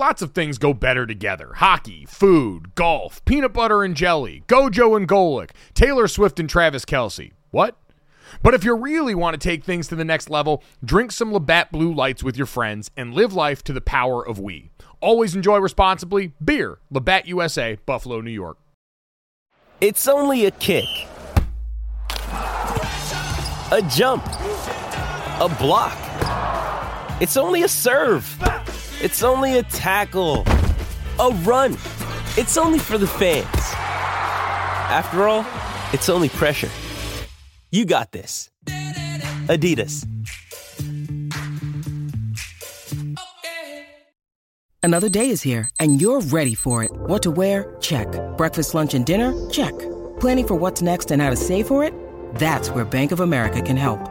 Lots of things go better together. Hockey, food, golf, peanut butter and jelly, Gojo and Golic, Taylor Swift and Travis Kelce. What? But if you really want to take things to the next level, drink some Labatt Blue Lights with your friends and live life to the power of we. Always enjoy responsibly. Beer, Labatt USA, Buffalo, New York. It's only a kick. A jump. A block. It's only a serve. It's only a tackle, a run. It's only for the fans. After all, it's only pressure. You got this. Adidas. Another day is here, and you're ready for it. What to wear? Check. Breakfast, lunch, and dinner? Check. Planning for what's next and how to save for it? That's where Bank of America can help.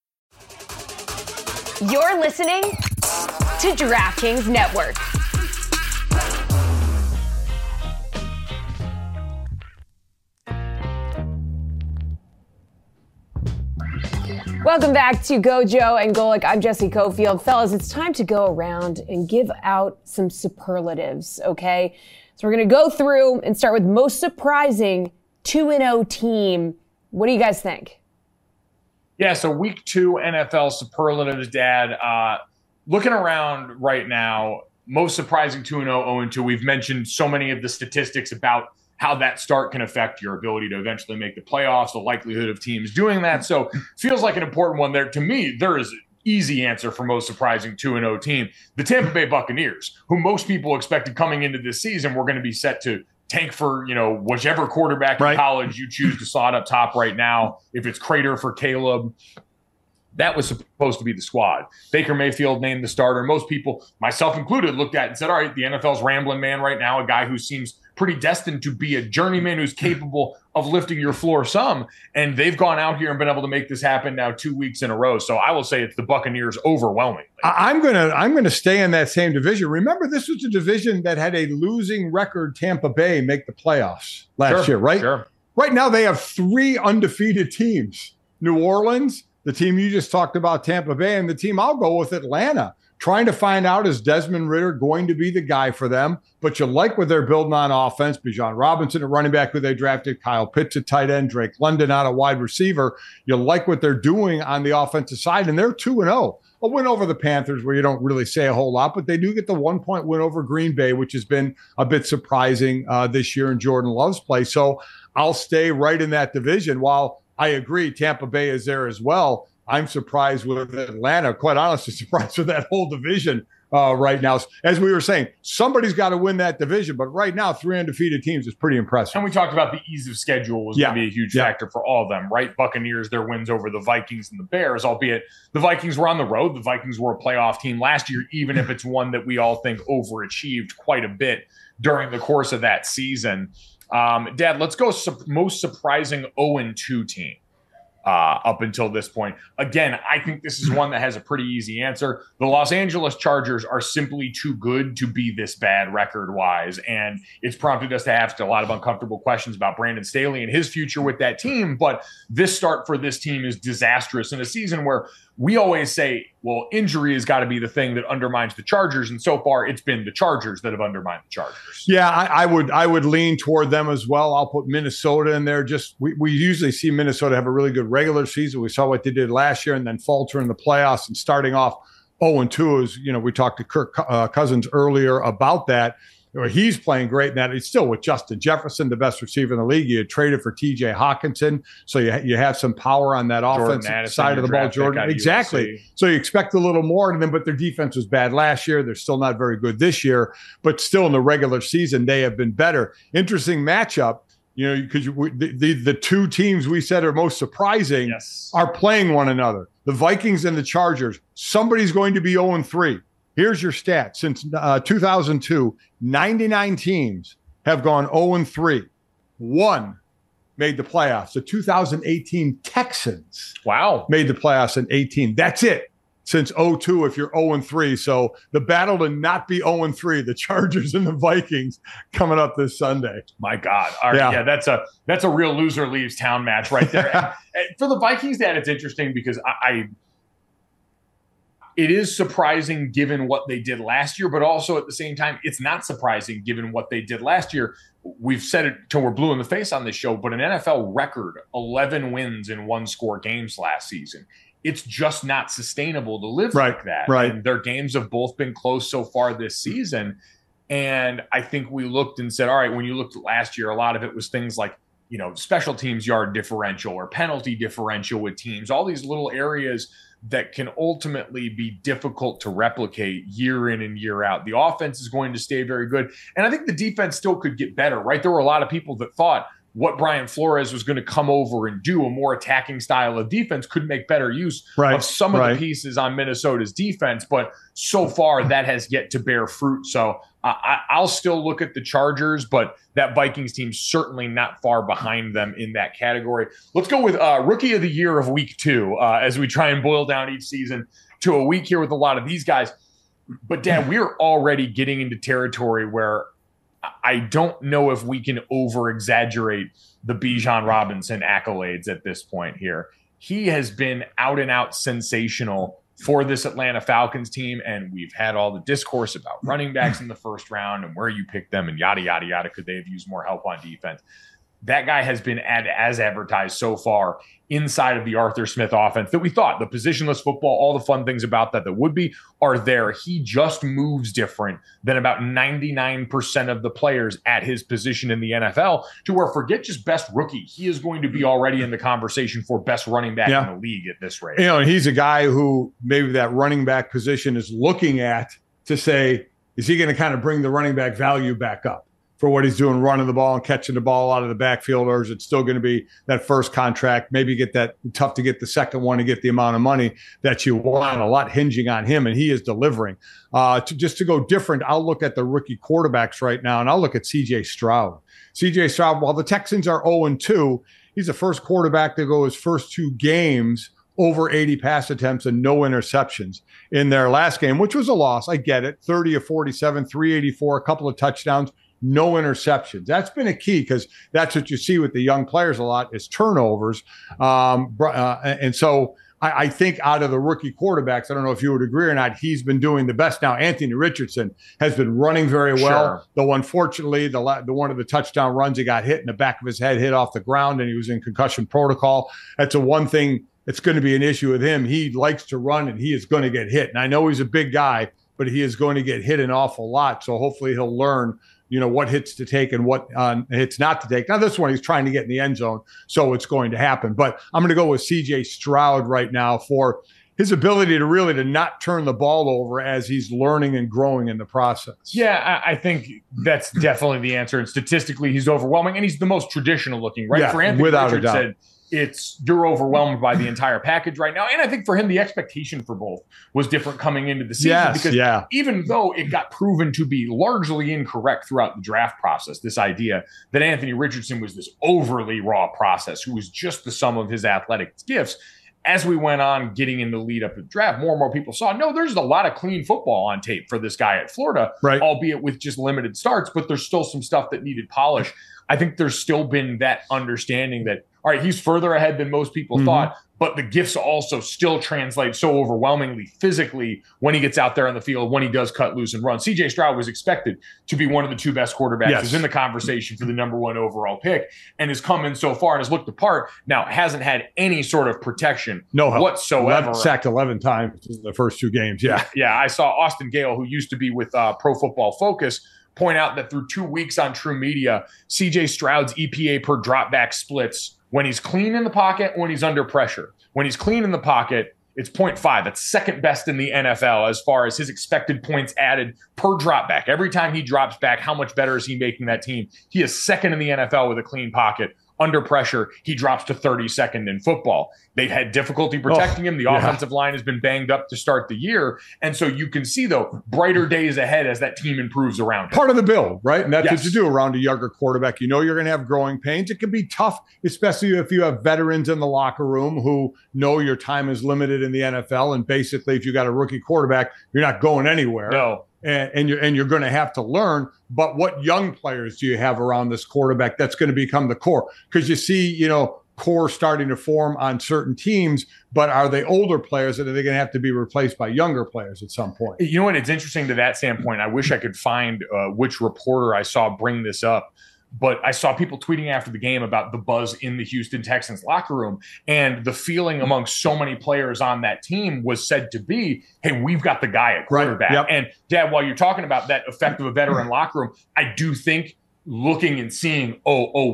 You're listening to DraftKings Network. Welcome back to Gojo and Golic. I'm Jesse Cofield. Fellas, it's time to go around and give out some superlatives, okay? So we're going to go through and start with most surprising 2-0 team. What do you guys think? Yeah, so week two NFL superlatives, Dad. Looking around right now, most surprising 2-0, 0-2. We've mentioned so many of the statistics about how that start can affect your ability to eventually make the playoffs, the likelihood of teams doing that. So feels like an important one there. To me, there is an easy answer for most surprising 2-0 team. The Tampa Bay Buccaneers, who most people expected coming into this season were going to be set to tank for, you know, whichever quarterback in college you choose to slot up top right now. If it's Crater for Caleb, that was supposed to be the squad. Baker Mayfield named the starter. Most people, myself included, looked at it and said, all right, the NFL's rambling man right now, a guy who seems pretty destined to be a journeyman who's capable of lifting your floor some. And they've gone out here and been able to make this happen now 2 weeks in a row. So I will say it's the Buccaneers overwhelmingly. I'm gonna stay in that same division. Remember, this was a division that had a losing record. Tampa Bay make the playoffs last year, right? Sure. Right now they have three undefeated teams. New Orleans, the team you just talked about, Tampa Bay, and the team I'll go with, Atlanta. Trying to find out, is Desmond Ridder going to be the guy for them? But you like what they're building on offense. Bijan Robinson, a running back who they drafted, Kyle Pitts, a tight end, Drake London on a wide receiver. You like what they're doing on the offensive side, and they're 2-0. A win over the Panthers, where you don't really say a whole lot, but they do get the one-point win over Green Bay, which has been a bit surprising this year in Jordan Love's play. So I'll stay right in that division. While I agree Tampa Bay is there as well, I'm surprised with Atlanta, quite honestly, surprised with that whole division right now. As we were saying, somebody's got to win that division, but right now, three undefeated teams is pretty impressive. And we talked about the ease of schedule was going to be a huge factor for all of them, right? Buccaneers, their wins over the Vikings and the Bears, albeit the Vikings were on the road. The Vikings were a playoff team last year, even if it's one that we all think overachieved quite a bit during the course of that season. Dad, let's go most surprising 0-2 team. Up until this point. Again, I think this is one that has a pretty easy answer. The Los Angeles Chargers are simply too good to be this bad record-wise, and it's prompted us to ask a lot of uncomfortable questions about Brandon Staley and his future with that team, but this start for this team is disastrous in a season where we always say, well, injury has got to be the thing that undermines the Chargers. And so far, it's been the Chargers that have undermined the Chargers. Yeah, I would lean toward them as well. I'll put Minnesota in there. Just we usually see Minnesota have a really good regular season. We saw what they did last year and then falter in the playoffs. And starting off 0-2 is, you know, we talked to Kirk Cousins earlier about that. he's playing great in that. He's still with Justin Jefferson, the best receiver in the league. You traded for TJ Hawkinson, so you have some power on that offensive side of the ball. Jordan, exactly. USC. So you expect a little more, and then but their defense was bad last year. They're still not very good this year, but still in the regular season they have been better. Interesting matchup. You know, because the two teams we said are most surprising are playing one another. The Vikings and the Chargers. Somebody's going to be 0-3. Here's your stat. Since 2002, 99 teams have gone 0-3. One made the playoffs. The 2018 Texans made the playoffs in 18. That's it. Since 0-2 if you're 0-3. So the battle to not be 0-3, the Chargers and the Vikings coming up this Sunday. My God. Yeah, that's a real loser leaves town match right there. and for the Vikings, that it's interesting because it is surprising given what they did last year, but also at the same time, it's not surprising given what they did last year. We've said it till we're blue in the face on this show, but an NFL record 11 wins in one-score games last season. It's just not sustainable to live like that. Right. And their games have both been close so far this season. And I think we looked and said, all right, when you looked at last year, a lot of it was things like, you know, special teams yard differential or penalty differential with teams, all these little areas that can ultimately be difficult to replicate year in and year out. The offense is going to stay very good. And I think the defense still could get better, right? There were a lot of people that thought what Brian Flores was going to come over and do, a more attacking style of defense, could make better use of some of the pieces on Minnesota's defense. But so far, that has yet to bear fruit. So I'll still look at the Chargers, but that Vikings team's certainly not far behind them in that category. Let's go with Rookie of the Year of Week 2 as we try and boil down each season to a week here with a lot of these guys. But, Dan, we're already getting into territory where I don't know if we can over-exaggerate the Bijan Robinson accolades at this point here. He has been out-and-out sensational for this Atlanta Falcons team, and we've had all the discourse about running backs in the first round and where you pick them and yada, yada, yada. Could they have used more help on defense? That guy has been as advertised so far inside of the Arthur Smith offense that we thought. The positionless football, all the fun things about that would be, are there. He just moves different than about 99% of the players at his position in the NFL, to where, forget just best rookie, he is going to be already in the conversation for best running back in the league at this rate. You know, and he's a guy who maybe that running back position is looking at to say, is he going to kind of bring the running back value back up for what he's doing, running the ball and catching the ball out of the backfield, or is it still going to be that first contract? Maybe get that tough to get the second one to get the amount of money that you want. A lot hinging on him, and he is delivering. To go different, I'll look at the rookie quarterbacks right now, and I'll look at CJ Stroud. CJ Stroud, while the Texans are 0-2, he's the first quarterback to go his first two games over 80 pass attempts and no interceptions in their last game, which was a loss. I get it. 30 of 47, 384, a couple of touchdowns. No interceptions. That's been a key, because that's what you see with the young players a lot, is turnovers. And so I think out of the rookie quarterbacks, I don't know if you would agree or not, he's been doing the best. Now, Anthony Richardson has been running very well, though unfortunately the one of the touchdown runs, he got hit in the back of his head, hit off the ground, and he was in concussion protocol. That's the one thing that's going to be an issue with him. He likes to run, and he is going to get hit. And I know he's a big guy, but he is going to get hit an awful lot. So hopefully he'll learn, you know, what hits to take and what hits not to take. Now, this one, he's trying to get in the end zone, so it's going to happen. But I'm going to go with C.J. Stroud right now for his ability to really to not turn the ball over as he's learning and growing in the process. Yeah, I think that's definitely the answer. And statistically, he's overwhelming, and he's the most traditional looking, right? Yeah, for Anthony without Richardson, a doubt. You're overwhelmed by the entire package right now. And I think for him, the expectation for both was different coming into the season, because even though it got proven to be largely incorrect throughout the draft process, this idea that Anthony Richardson was this overly raw process who was just the sum of his athletic gifts, as we went on getting in the lead up to the draft, more and more people saw, no, there's a lot of clean football on tape for this guy at Florida, albeit with just limited starts, but there's still some stuff that needed polish. I think there's still been that understanding that, all right, he's further ahead than most people thought, but the gifts also still translate so overwhelmingly physically when he gets out there on the field, when he does cut loose and run. C.J. Stroud was expected to be one of the two best quarterbacks who's in the conversation for the number one overall pick, and has come in so far and has looked the part. Now, hasn't had any sort of protection whatsoever. Sacked 11 times in the first two games, I saw Austin Gale, who used to be with Pro Football Focus, point out that through 2 weeks on True Media, CJ Stroud's EPA per dropback splits when he's clean in the pocket, when he's under pressure. When he's clean in the pocket, it's 0.5. That's second best in the NFL as far as his expected points added per dropback. Every time he drops back, how much better is he making that team? He is second in the NFL with a clean pocket. Under pressure, he drops to 32nd in football. They've had difficulty protecting him. The offensive line has been banged up to start the year. And so you can see, though, brighter days ahead as that team improves around him. Part of the build, right? And that's what you do around a younger quarterback. You know you're going to have growing pains. It can be tough, especially if you have veterans in the locker room who know your time is limited in the NFL. And basically, if you got a rookie quarterback, you're not going anywhere. No. And you're going to have to learn, but what young players do you have around this quarterback that's going to become the core? Because you see, core starting to form on certain teams, but are they older players and are they going to have to be replaced by younger players at some point? You know what? It's interesting to that standpoint. I wish I could find which reporter I saw bring this up. But I saw people tweeting after the game about the buzz in the Houston Texans locker room. And the feeling among so many players on that team was said to be, hey, we've got the guy at quarterback. Right. Yep. And, Dad, while you're talking about that effect of a veteran locker room, I do think looking and seeing,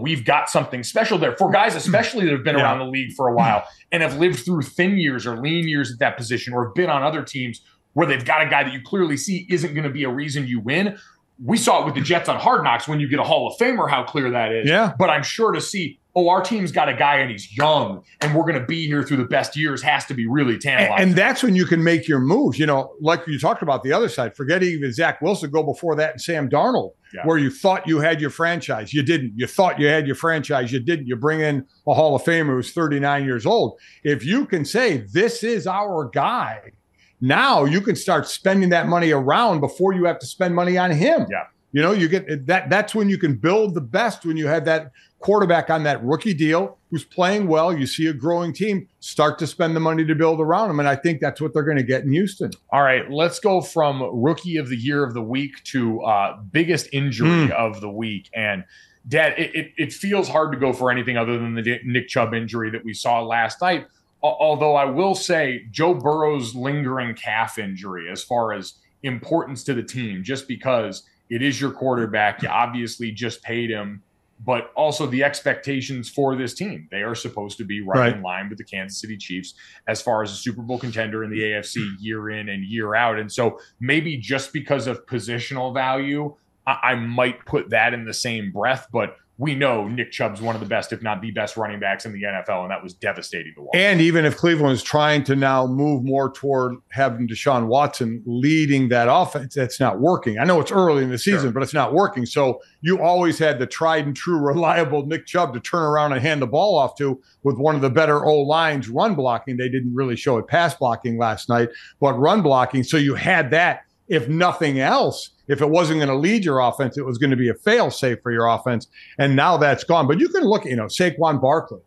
we've got something special there for guys especially that have been around the league for a while and have lived through thin years or lean years at that position or have been on other teams where they've got a guy that you clearly see isn't going to be a reason you win. We saw it with the Jets on Hard Knocks when you get a Hall of Famer, how clear that is. Yeah. But I'm sure to see, our team's got a guy and he's young and we're going to be here through the best years has to be really tantalizing. And that's when you can make your moves. Like you talked about the other side, forget even Zach Wilson, go before that and Sam Darnold, where you thought you had your franchise. You didn't. You thought you had your franchise. You didn't. You bring in a Hall of Famer who's 39 years old. If you can say, this is our guy. Now you can start spending that money around before you have to spend money on him. Yeah. You get that. That's when you can build the best, when you have that quarterback on that rookie deal who's playing well. You see a growing team, start to spend the money to build around him. And I think that's what they're going to get in Houston. All right. Let's go from rookie of the year of the week to biggest injury of the week. And Dad, it feels hard to go for anything other than the Nick Chubb injury that we saw last night. Although I will say Joe Burrow's lingering calf injury as far as importance to the team, just because it is your quarterback, you obviously just paid him, but also the expectations for this team. They are supposed to be right in line with the Kansas City Chiefs as far as a Super Bowl contender in the AFC year in and year out. And so maybe just because of positional value, I might put that in the same breath, but we know Nick Chubb's one of the best, if not the best running backs in the NFL, and that was devastating to watch. And even if Cleveland's trying to now move more toward having Deshaun Watson leading that offense, that's not working. I know it's early in the season, but it's not working. So you always had the tried and true, reliable Nick Chubb to turn around and hand the ball off to with one of the better O-lines run blocking. They didn't really show it pass blocking last night, but run blocking. So you had that, if nothing else. If it wasn't going to lead your offense, it was going to be a fail-safe for your offense. And now that's gone. But you can look, Saquon Barkley,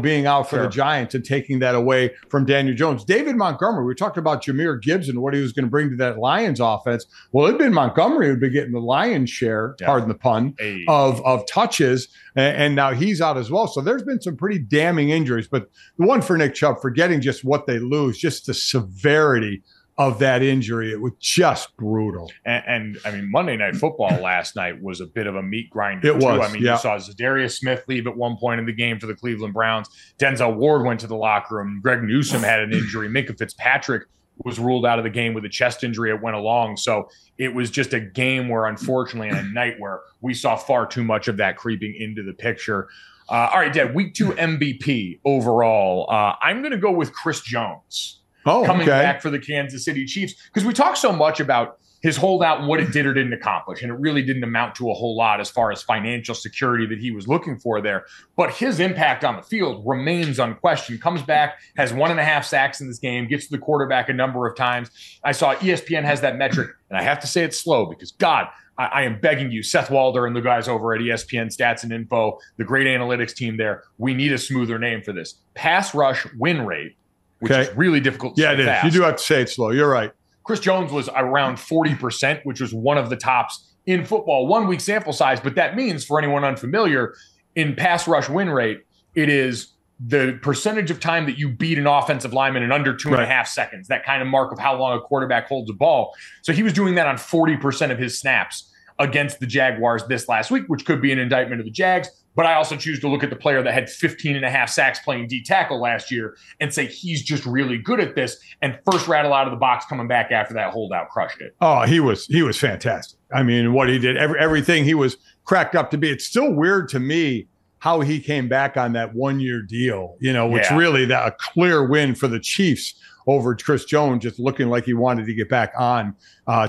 being out for the Giants and taking that away from Daniel Jones. David Montgomery, we talked about Jahmyr Gibbs and what he was going to bring to that Lions offense. Well, it'd been Montgomery who'd be getting the lion's share, pardon the pun, of touches. And now he's out as well. So there's been some pretty damning injuries. But the one for Nick Chubb, forgetting just what they lose, just the severity of that injury, it was just brutal. And Monday Night Football last night was a bit of a meat grinder. It was. You saw Zadarius Smith leave at one point in the game for the Cleveland Browns. Denzel Ward went to the locker room. Greg Newsome had an injury. Minkah Fitzpatrick was ruled out of the game with a chest injury. It went along. So it was just a game where, unfortunately, and a night where we saw far too much of that creeping into the picture. All right, Dad, week 2 MVP overall. I'm going to go with Chris Jones. Back for the Kansas City Chiefs, because we talk so much about his holdout and what it did or didn't accomplish, and it really didn't amount to a whole lot as far as financial security that he was looking for there. But his impact on the field remains unquestioned. Comes back, has 1.5 sacks in this game, gets to the quarterback a number of times. I saw ESPN has that metric, and I have to say it's slow because, God, I am begging you, Seth Walder and the guys over at ESPN Stats and Info, the great analytics team there, we need a smoother name for this. Pass rush win rate. Which is really difficult to say fast. You do have to say it slow. You're right. Chris Jones was around 40%, which was one of the tops in football. 1 week sample size, but that means, for anyone unfamiliar, in pass rush win rate, it is the percentage of time that you beat an offensive lineman in under 2.5 seconds, that kind of mark of how long a quarterback holds a ball. So he was doing that on 40% of his snaps against the Jaguars this last week, which could be an indictment of the Jags. But I also choose to look at the player that had 15 and a half sacks playing D tackle last year and say he's just really good at this. And first rattle out of the box coming back after that holdout crushed it. Oh, he was fantastic. I mean, what he did, everything he was cracked up to be. It's still weird to me how he came back on that 1-year deal, which really a clear win for the Chiefs over Chris Jones, just looking like he wanted to get back on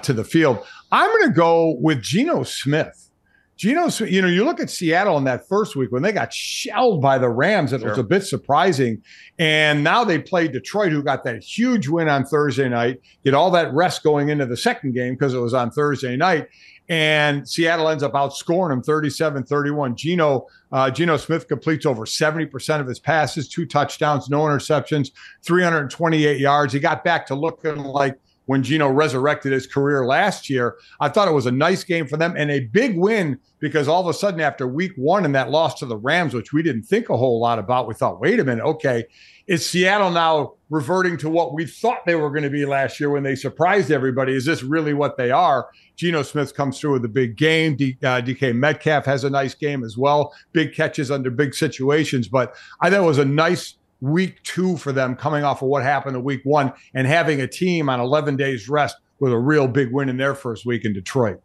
to the field. I'm going to go with Geno Smith. Geno Smith, you look at Seattle in that first week when they got shelled by the Rams, it was a bit surprising. And now they play Detroit, who got that huge win on Thursday night, get all that rest going into the second game because it was on Thursday night. And Seattle ends up outscoring them 37-31. Geno Smith completes over 70% of his passes, 2 touchdowns, no interceptions, 328 yards. He got back to looking like when Geno resurrected his career last year. I thought it was a nice game for them and a big win because all of a sudden after week one and that loss to the Rams, which we didn't think a whole lot about, we thought, wait a minute, okay, is Seattle now reverting to what we thought they were going to be last year when they surprised everybody? Is this really what they are? Geno Smith comes through with a big game. DK Metcalf has a nice game as well. Big catches under big situations, but I thought it was a nice week 2 for them coming off of what happened in week 1 and having a team on 11 days rest with a real big win in their first week in Detroit.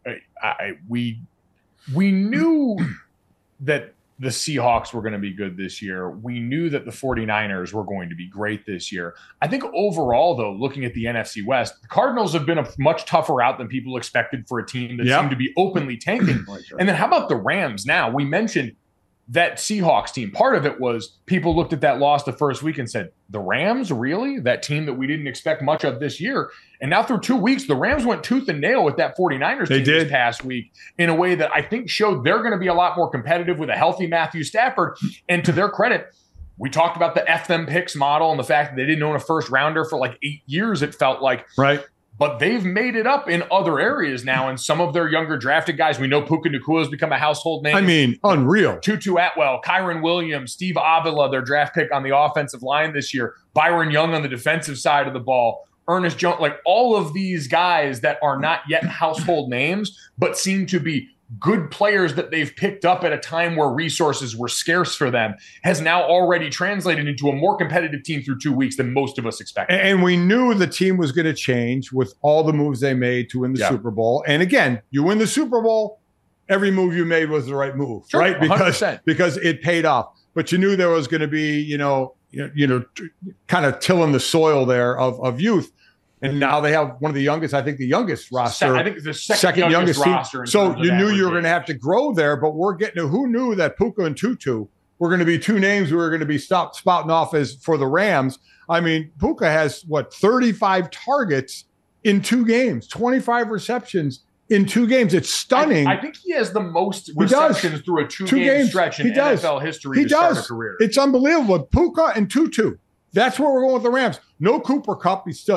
We knew that the Seahawks were going to be good this year. We knew that the 49ers were going to be great this year. I think overall, though, looking at the NFC West, the Cardinals have been a much tougher out than people expected for a team that seemed to be openly tanking. And then how about the Rams now? We mentioned that Seahawks team, part of it was people looked at that loss the first week and said, the Rams, really? That team that we didn't expect much of this year. And now through 2 weeks, the Rams went tooth and nail with that 49ers team this past week in a way that I think showed they're going to be a lot more competitive with a healthy Matthew Stafford. And to their credit, we talked about the F them picks model and the fact that they didn't own a first rounder for like 8 years, it felt like. Right. But they've made it up in other areas now, and some of their younger drafted guys. We know Puka Nacua has become a household name. I mean, unreal. Tutu Atwell, Kyron Williams, Steve Avila, their draft pick on the offensive line this year, Byron Young on the defensive side of the ball, Ernest Jones, like all of these guys that are not yet household names, but seem to be good players that they've picked up at a time where resources were scarce for them, has now already translated into a more competitive team through 2 weeks than most of us expected. And we knew the team was going to change with all the moves they made to win the Super Bowl. And again, you win the Super Bowl, every move you made was the right move, right? Because it paid off. But you knew there was going to be, kind of tilling the soil there of youth. And now they have one of the youngest, I think the youngest roster. I think the second youngest roster. So you knew you were going to have to grow there, but we're getting to who knew that Puka and Tutu were going to be two names we were going to be spouting off as for the Rams. I mean, Puka has, 35 targets in 2 games, 25 receptions in 2 games. It's stunning. I think he has the most receptions through a two-game stretch in NFL history to start a career. It's unbelievable. Puka and Tutu. That's where we're going with the Rams. No Cooper Kupp. He's still,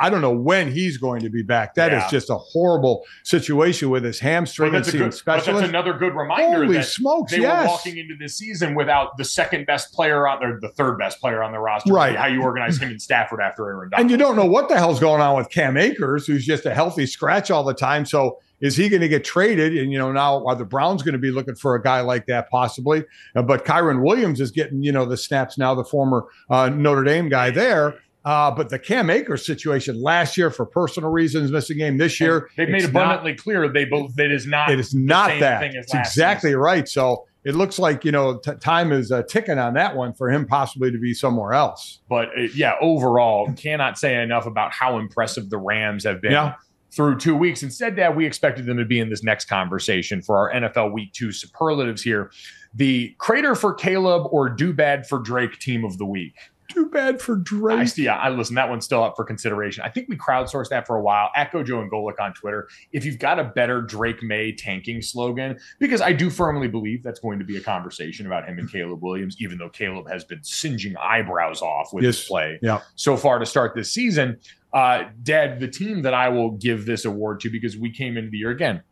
I don't know when he's going to be back. That is just a horrible situation with his hamstring. But that's another good reminder were walking into this season without the second best player on the third best player on the roster. Right. How you organize him and Stafford after Aaron Donald. And you don't know what the hell's going on with Cam Akers, who's just a healthy scratch all the time. So is he going to get traded? And, now are the Browns going to be looking for a guy like that possibly? But Kyron Williams is getting, the snaps now, the former Notre Dame guy there. But the Cam Akers situation last year for personal reasons, missed a game this year. They've made abundantly clear that is not the same thing as last year. It's exactly right. So it looks like, time is ticking on that one for him possibly to be somewhere else. But, overall, cannot say enough about how impressive the Rams have been. Yeah. Through 2 weeks. Instead, Dad, we expected them to be in this next conversation for our NFL Week 2 superlatives here. The Crater for Caleb or Do Bad for Drake team of the week. Do bad for Drake. Listen, that one's still up for consideration. I think we crowdsourced that for a while. At Gojo and Golic on Twitter. If you've got a better Drake May tanking slogan, because I do firmly believe that's going to be a conversation about him and Caleb Williams, even though Caleb has been singeing eyebrows off with his play so far to start this season. Dad, the team that I will give this award to, because we came into the year again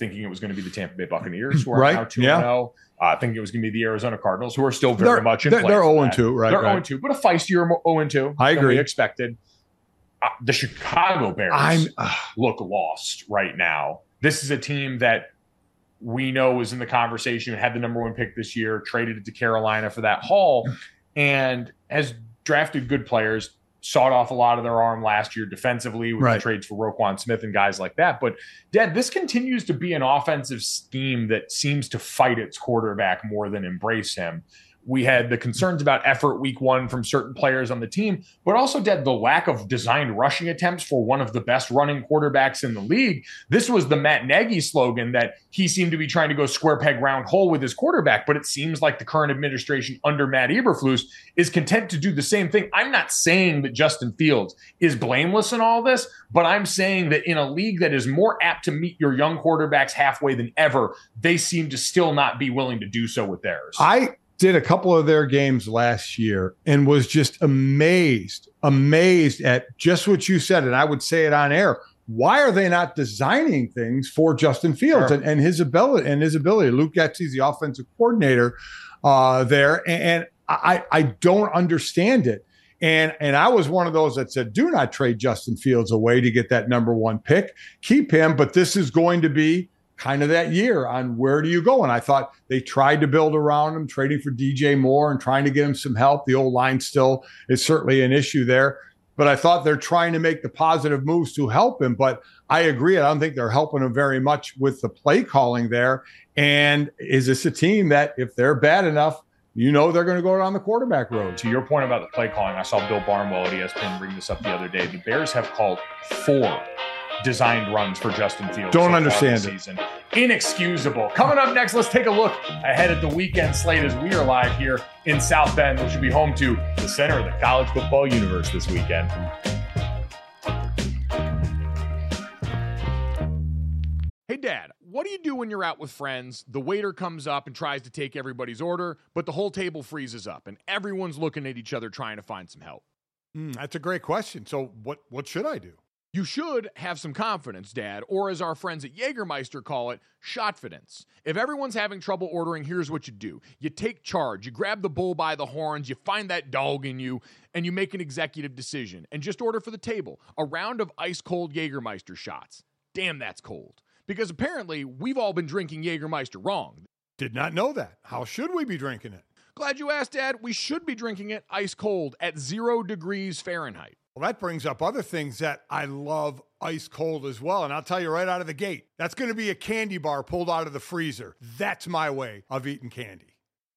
thinking it was going to be the Tampa Bay Buccaneers, who are now 2-0. Thinking it was going to be the Arizona Cardinals, who are still very much in play. They're 0-2, right? They're 0-2, but a feistier 0-2. I agree. We expected. The Chicago Bears look lost right now. this is a team that we know was in the conversation, had the number one pick this year, traded it to Carolina for that haul, and has drafted good players, sawed off a lot of their arm last year defensively with the trades for Roquan Smith and guys like that. But, Dad, this continues to be an offensive scheme that seems to fight its quarterback more than embrace him. We had the concerns about effort week one from certain players on the team, but also, Dad, the lack of designed rushing attempts for one of the best running quarterbacks in the league. This was the Matt Nagy slogan that he seemed to be trying to go square peg round hole with his quarterback, but it seems like the current administration under Matt Eberflus is content to do the same thing. I'm not saying that Justin Fields is blameless in all this, but I'm saying that in a league that is more apt to meet your young quarterbacks halfway than ever, they seem to still not be willing to do so with theirs. I did a couple of their games last year and was just amazed at just what you said. And I would say it on air. Why are they not designing things for Justin Fields and his ability Luke Getz is the offensive coordinator there. And I don't understand it. And I was one of those that said, do not trade Justin Fields away to get that number one pick, keep him. But this is going to be kind of that year on where do you go? And I thought they tried to build around him, trading for DJ Moore and trying to get him some help. The old line still is certainly an issue there, but I thought they're trying to make the positive moves to help him. But I agree. I don't think they're helping him very much with the play calling there. And is this a team that if they're bad enough, you know they're going to go down the quarterback road? To your point about the play calling, I saw Bill Barnwell at ESPN bring this up the other day. The Bears have called 4 designed runs for Justin Fields. Don't understand it. Season. Inexcusable. Coming up next, let's take a look ahead at the weekend slate as we are live here in South Bend, which will be home to the center of the college football universe this weekend. Hey, Dad, what do you do when you're out with friends? The waiter comes up and tries to take everybody's order, but the whole table freezes up and everyone's looking at each other trying to find some help. That's a great question. So what should I do? You should have some confidence, Dad, or as our friends at Jägermeister call it, shotfidence. If everyone's having trouble ordering, here's what you do. You take charge, you grab the bull by the horns, you find that dog in you, and you make an executive decision. And just order for the table, a round of ice-cold Jägermeister shots. Damn, that's cold. Because apparently, we've all been drinking Jägermeister wrong. Did not know that. How should we be drinking it? Glad you asked, Dad. We should be drinking it ice-cold at 0 degrees Fahrenheit. Well, that brings up other things that I love ice cold as well. And I'll tell you right out of the gate, that's going to be a candy bar pulled out of the freezer. That's my way of eating candy.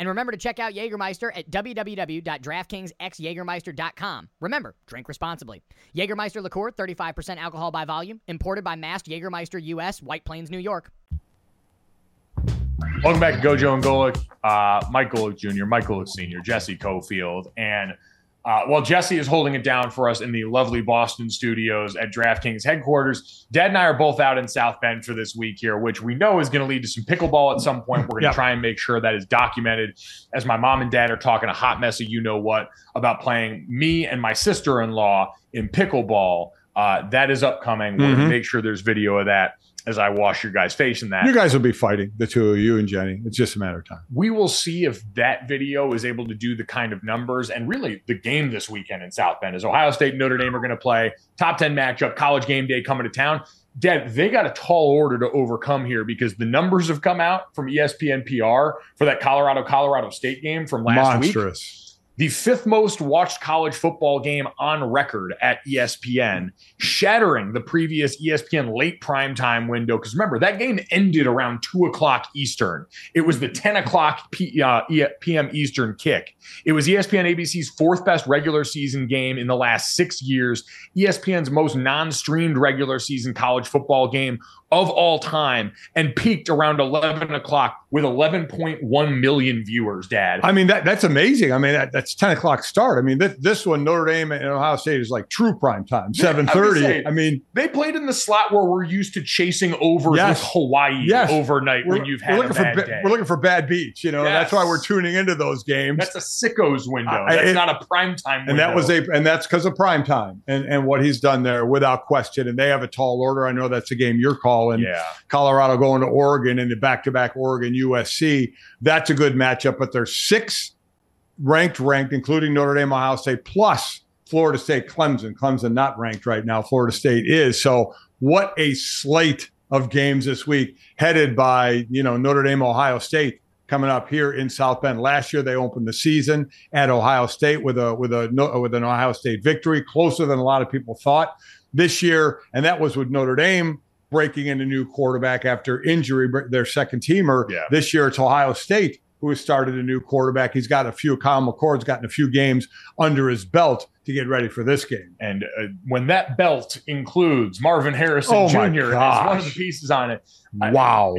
And remember to check out Jägermeister at www.draftkingsxjagermeister.com. Remember, drink responsibly. Jägermeister liqueur, 35% alcohol by volume, imported by Mast Jägermeister US, White Plains, New York. Welcome back to Gojo and Golic. Mike Golic Jr., Mike Golic Sr., Jesse Cofield. And while Jesse is holding it down for us in the lovely Boston studios at DraftKings headquarters, Dad and I are both out in South Bend for this week here, which we know is going to lead to some pickleball at some point. We're going to try and make sure that is documented, as my mom and dad are talking a hot mess of you-know-what about playing me and my sister-in-law in pickleball. That is upcoming. We're going to make sure there's video of that as I wash your guys' face in that. You guys will be fighting, the two of you and Jenny. It's just a matter of time. We will see if that video is able to do the kind of numbers. And really, the game this weekend in South Bend is Ohio State and Notre Dame are going to play. Top 10 matchup, college game day coming to town. Dad, they got a tall order to overcome here because the numbers have come out from ESPN PR for that Colorado State game from last week. Monstrous. The fifth most watched college football game on record at ESPN, shattering the previous ESPN late primetime window. Because remember, that game ended around 2 o'clock Eastern. It was the 10 o'clock p.m. Eastern kick. It was ESPN ABC's fourth best regular season game in the last 6 years, ESPN's most non-streamed regular season college football game of all time, and peaked around 11 o'clock with 11.1 million viewers, Dad. I mean, that's amazing. I mean, that's it's 10 o'clock start. I mean, this one, Notre Dame and Ohio State, is like true prime time, 7:30. I mean, they played in the slot where we're used to chasing overs with Hawaii overnight when you've had a bad day. We're looking for bad beats, you know. That's why we're tuning into those games. That's a sicko's window. That's not a prime time window. And that's because of prime time and what he's done there without question. And they have a tall order. I know that's a game you're calling. Yeah. Colorado going to Oregon and the back-to-back Oregon USC. That's a good matchup, but there's six ranked, including Notre Dame, Ohio State, plus Florida State, Clemson. Clemson not ranked right now. Florida State is. So what a slate of games this week, headed by, you know, Notre Dame, Ohio State coming up here in South Bend. Last year they opened the season at Ohio State with an Ohio State victory, closer than a lot of people thought this year. And that was with Notre Dame breaking in a new quarterback after injury, their second teamer. Yeah. This year it's Ohio State who has started a new quarterback. He's got a few, Kyle McCord's gotten a few games under his belt to get ready for this game. And when that belt includes Marvin Harrison Jr. as one of the pieces on it. Wow.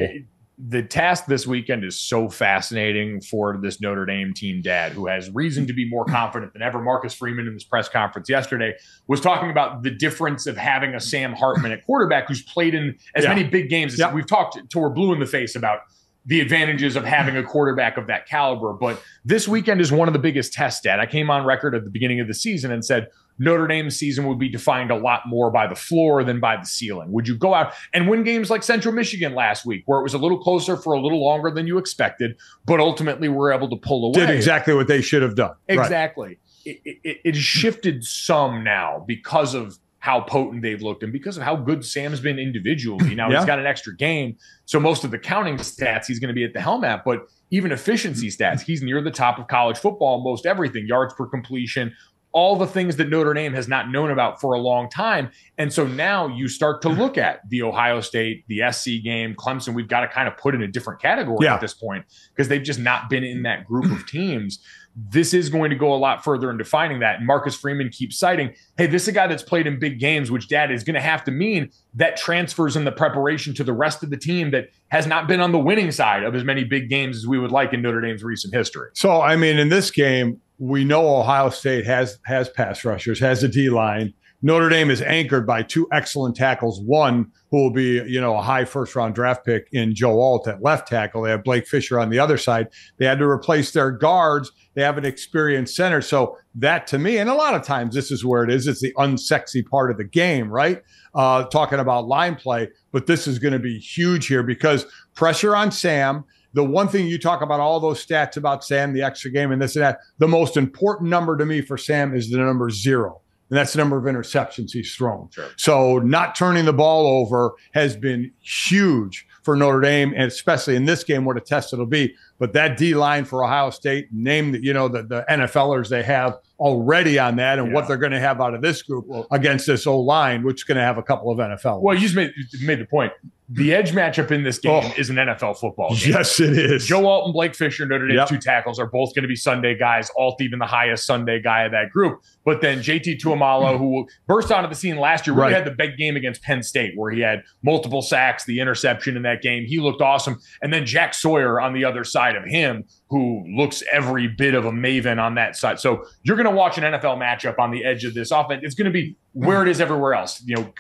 The task this weekend is so fascinating for this Notre Dame team dad, who has reason to be more confident than ever. Marcus Freeman in this press conference yesterday was talking about the difference of having a Sam Hartman at quarterback who's played in as many big games as we've talked to we're blue in the face about the advantages of having a quarterback of that caliber. But this weekend is one of the biggest tests, Dad. I came on record at the beginning of the season and said Notre Dame's season would be defined a lot more by the floor than by the ceiling. Would you go out and win games like Central Michigan last week, where it was a little closer for a little longer than you expected, but ultimately were able to pull away? Did exactly what they should have done. Exactly. Right. It shifted some now because of how potent they've looked and because of how good Sam's been individually. Now he's got an extra game. So most of the counting stats, he's going to be at the helm at, but even efficiency stats, he's near the top of college football in most everything, yards per completion, all the things that Notre Dame has not known about for a long time. And so now you start to look at the Ohio State, the SC game, Clemson, we've got to kind of put in a different category at this point because they've just not been in that group of teams. This is going to go a lot further in defining that. And Marcus Freeman keeps citing, hey, this is a guy that's played in big games, which, Dad, is going to have to mean that transfers in the preparation to the rest of the team that has not been on the winning side of as many big games as we would like in Notre Dame's recent history. So, I mean, in this game, we know Ohio State has pass rushers, has a D-line. Notre Dame is anchored by two excellent tackles, one who will be, you know, a high first-round draft pick in Joe Alt at left tackle. They have Blake Fisher on the other side. They had to replace their guards. They have an experienced center. So that, to me, and a lot of times this is where it is. It's the unsexy part of the game, right? Talking about line play. But this is going to be huge here because pressure on Sam. The one thing you talk about, all those stats about Sam, the extra game and this and that, the most important number to me for Sam is the number 0. And that's the number of interceptions he's thrown. Sure. So not turning the ball over has been huge for Notre Dame, and especially in this game, what a test it'll be. But that D-line for Ohio State, name the, you know, the NFLers they have already on that and what they're going to have out of this group against this O-line, which is going to have a couple of NFL. Well, you just made the point. The edge matchup in this game is an NFL football game. Yes, it is. Joe Alt and Blake Fisher, Notre Dame, two tackles, are both going to be Sunday guys. Alt even the highest Sunday guy of that group. But then JT Tuimaloau, who burst onto the scene last year, where he had the big game against Penn State, where he had multiple sacks, the interception in that game. He looked awesome. And then Jack Sawyer on the other side of him, who looks every bit of a maven on that side. So you're going to watch an NFL matchup on the edge of this offense. It's going to be where it is everywhere else. You know,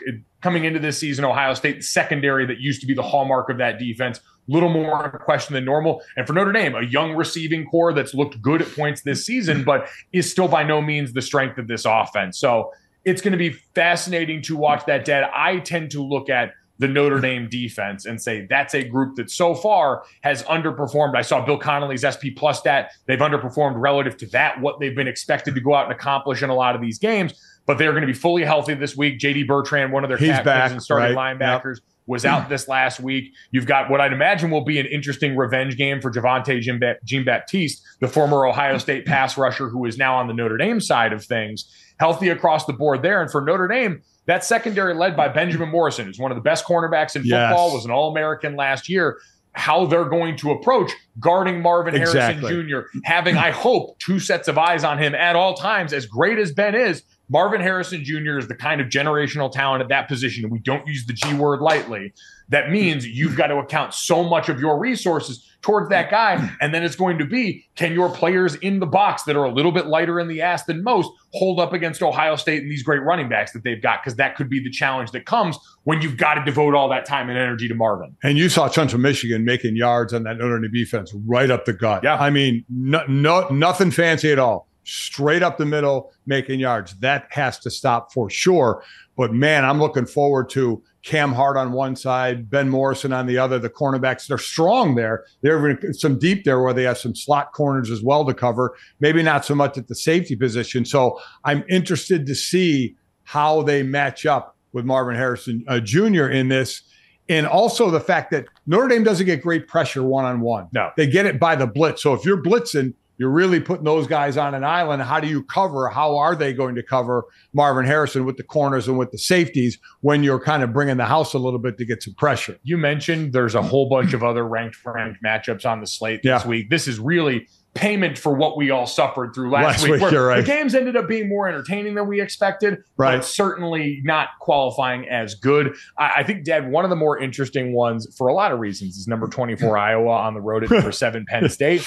coming into this season, Ohio State secondary that used to be the hallmark of that defense, a little more in question than normal. And for Notre Dame, a young receiving core that's looked good at points this season, but is still by no means the strength of this offense. So it's going to be fascinating to watch that, Dad. I tend to look at the Notre Dame defense and say that's a group that so far has underperformed. I saw Bill Connolly's SP Plus stat. They've underperformed relative to that, what they've been expected to go out and accomplish in a lot of these games. But they're going to be fully healthy this week. J.D. Bertrand, one of their captains and starting linebackers, was out this last week. You've got what I'd imagine will be an interesting revenge game for Javonte Jean-Baptiste, the former Ohio State pass rusher who is now on the Notre Dame side of things. Healthy across the board there. And for Notre Dame, that secondary led by Benjamin Morrison, who's one of the best cornerbacks in football, was an All-American last year. How they're going to approach guarding Marvin Harrison Jr., having, I hope, two sets of eyes on him at all times, as great as Ben is. Marvin Harrison Jr. is the kind of generational talent at that position, and we don't use the G word lightly. That means you've got to account so much of your resources towards that guy. And then it's going to be, can your players in the box that are a little bit lighter in the ass than most hold up against Ohio State and these great running backs that they've got? Because that could be the challenge that comes when you've got to devote all that time and energy to Marvin. And you saw Central Michigan making yards on that Notre Dame defense right up the gut. Yeah. I mean, nothing fancy at all. Straight up the middle, making yards. That has to stop for sure. But, man, I'm looking forward to Cam Hart on one side, Ben Morrison on the other, the cornerbacks. They're strong there. They're some deep there where they have some slot corners as well to cover, maybe not so much at the safety position. So I'm interested to see how they match up with Marvin Harrison Jr. in this. And also the fact that Notre Dame doesn't get great pressure one-on-one. No. They get it by the blitz. So if you're blitzing, you're really putting those guys on an island. How do you cover? How are they going to cover Marvin Harrison with the corners and with the safeties when you're kind of bringing the house a little bit to get some pressure? You mentioned there's a whole bunch of other ranked matchups on the slate this week. This is really payment for what we all suffered through last week where the games ended up being more entertaining than we expected, but certainly not qualifying as good. I think, Dad, one of the more interesting ones for a lot of reasons is number 24, Iowa, on the road at number 7, Penn State.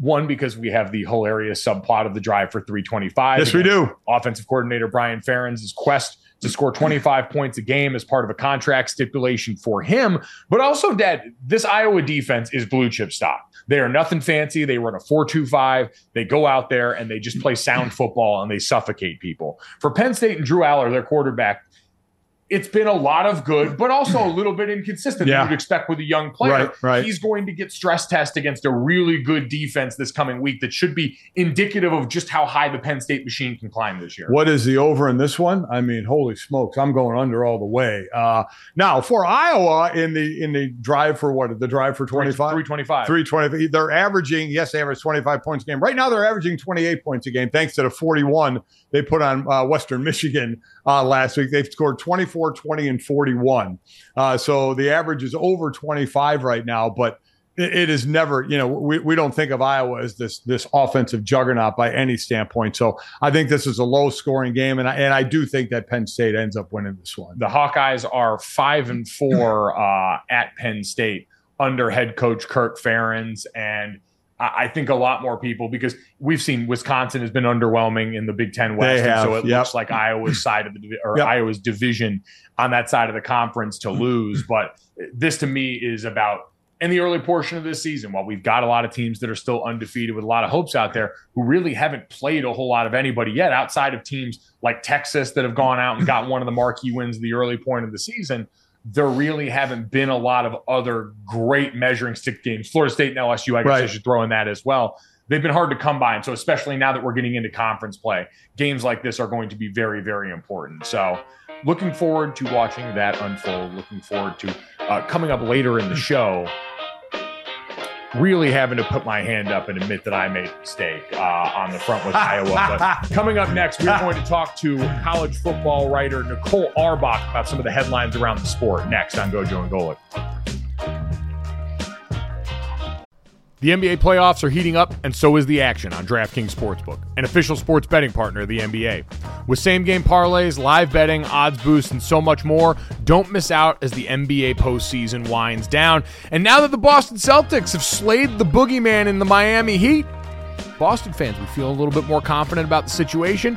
One, because we have the hilarious subplot of the drive for 325. Yes, we do. Offensive coordinator Brian Ferentz' quest to score 25 points a game as part of a contract stipulation for him. But also, Dad, this Iowa defense is blue chip stock. They are nothing fancy. They run a 4-2-5. They go out there and they just play sound football and they suffocate people. For Penn State and Drew Aller, their quarterback, it's been a lot of good, but also a little bit inconsistent that you'd expect with a young player. Right. He's going to get stress test against a really good defense this coming week that should be indicative of just how high the Penn State machine can climb this year. What is the over in this one? I mean, holy smokes, I'm going under all the way. Now, for Iowa in the drive for what? The drive for 25? 325. 325. They average 25 points a game. Right now they're averaging 28 points a game thanks to the 41 they put on Western Michigan last week. They've scored 24, 20, and 41. So the average is over 25 right now, but it is never, we don't think of Iowa as this offensive juggernaut by any standpoint. So I think this is a low-scoring game, and I do think that Penn State ends up winning this one. The Hawkeyes are 5-4 at Penn State under head coach Kirk Ferentz, and I think a lot more people, because we've seen Wisconsin has been underwhelming in the Big Ten West, and so it looks like Iowa's side of the Iowa's division on that side of the conference to lose. But this to me is about in the early portion of this season, while we've got a lot of teams that are still undefeated with a lot of hopes out there who really haven't played a whole lot of anybody yet outside of teams like Texas that have gone out and got one of the marquee wins the early point of the season. There really haven't been a lot of other great measuring stick games. Florida State and LSU, I guess I should throw in that as well. They've been hard to come by. And so especially now that we're getting into conference play, games like this are going to be very, very important. So looking forward to watching that unfold. Looking forward to coming up later in the show, really having to put my hand up and admit that I made a mistake on the front with Iowa. But coming up next, we're going to talk to college football writer Nicole Auerbach about some of the headlines around the sport. Next on Gojo and Golic. The NBA playoffs are heating up, and so is the action on DraftKings Sportsbook, an official sports betting partner of the NBA. With same-game parlays, live betting, odds boosts, and so much more, don't miss out as the NBA postseason winds down. And now that the Boston Celtics have slayed the boogeyman in the Miami Heat, Boston fans, we feel a little bit more confident about the situation.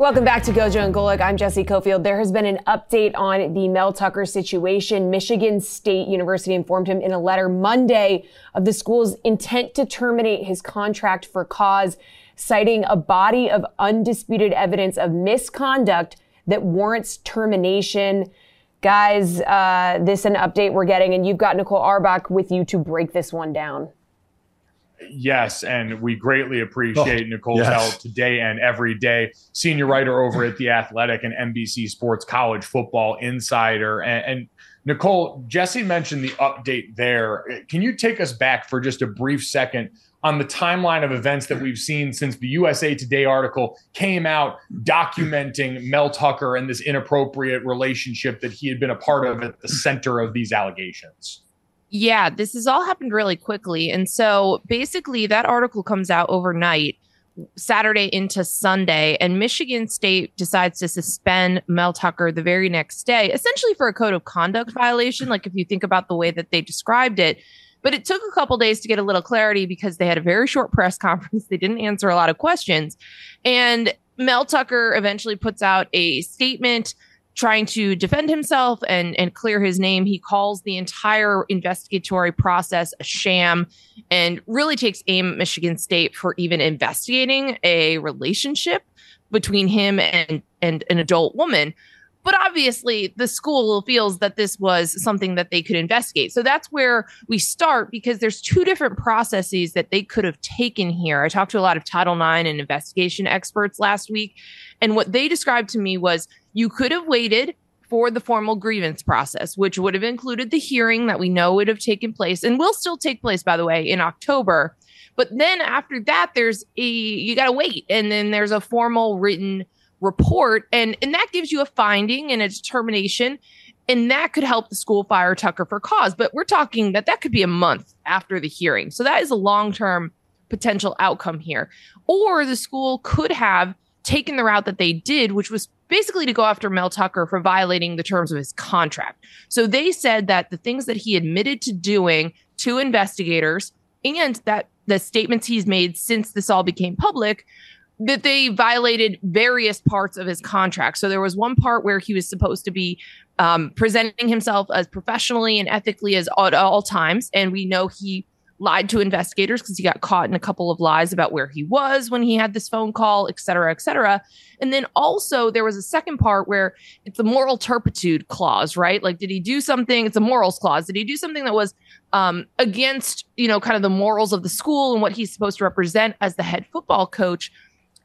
Welcome back to Gojo and Golic. I'm Jesse Cofield. There has been an update on the Mel Tucker situation. Michigan State University informed him in a letter Monday of the school's intent to terminate his contract for cause, citing a body of undisputed evidence of misconduct that warrants termination. Guys, this is an update we're getting, and you've got Nicole Arbach with you to break this one down. Yes, and we greatly appreciate Nicole's help today and every day. Senior writer over at The Athletic and NBC Sports College Football Insider. And Nicole, Jesse mentioned the update there. Can you take us back for just a brief second on the timeline of events that we've seen since the USA Today article came out documenting Mel Tucker and this inappropriate relationship that he had been a part of at the center of these allegations? Yeah, this has all happened really quickly. And so basically that article comes out overnight, Saturday into Sunday, and Michigan State decides to suspend Mel Tucker the very next day, essentially for a code of conduct violation, like if you think about the way that they described it. But it took a couple days to get a little clarity because they had a very short press conference. They didn't answer a lot of questions. And Mel Tucker eventually puts out a statement trying to defend himself and clear his name. He calls the entire investigatory process a sham and really takes aim at Michigan State for even investigating a relationship between him and an adult woman. But obviously, the school feels that this was something that they could investigate. So that's where we start, because there's two different processes that they could have taken here. I talked to a lot of Title IX and investigation experts last week, and what they described to me was you could have waited for the formal grievance process, which would have included the hearing that we know would have taken place and will still take place, by the way, in October. But then after that, there's you got to wait. And then there's a formal written report. And that gives you a finding and a determination. And that could help the school fire Tucker for cause. But we're talking that could be a month after the hearing. So that is a long-term potential outcome here. Or the school could have taken the route that they did, which was basically to go after Mel Tucker for violating the terms of his contract. So they said that the things that he admitted to doing to investigators and that the statements he's made since this all became public, that they violated various parts of his contract. So there was one part where he was supposed to be presenting himself as professionally and ethically as at all times. And we know he lied to investigators because he got caught in a couple of lies about where he was when he had this phone call, et cetera, et cetera. And then also there was a second part where it's the moral turpitude clause, right? Like, did he do something? It's a morals clause. Did he do something that was against, kind of the morals of the school and what he's supposed to represent as the head football coach?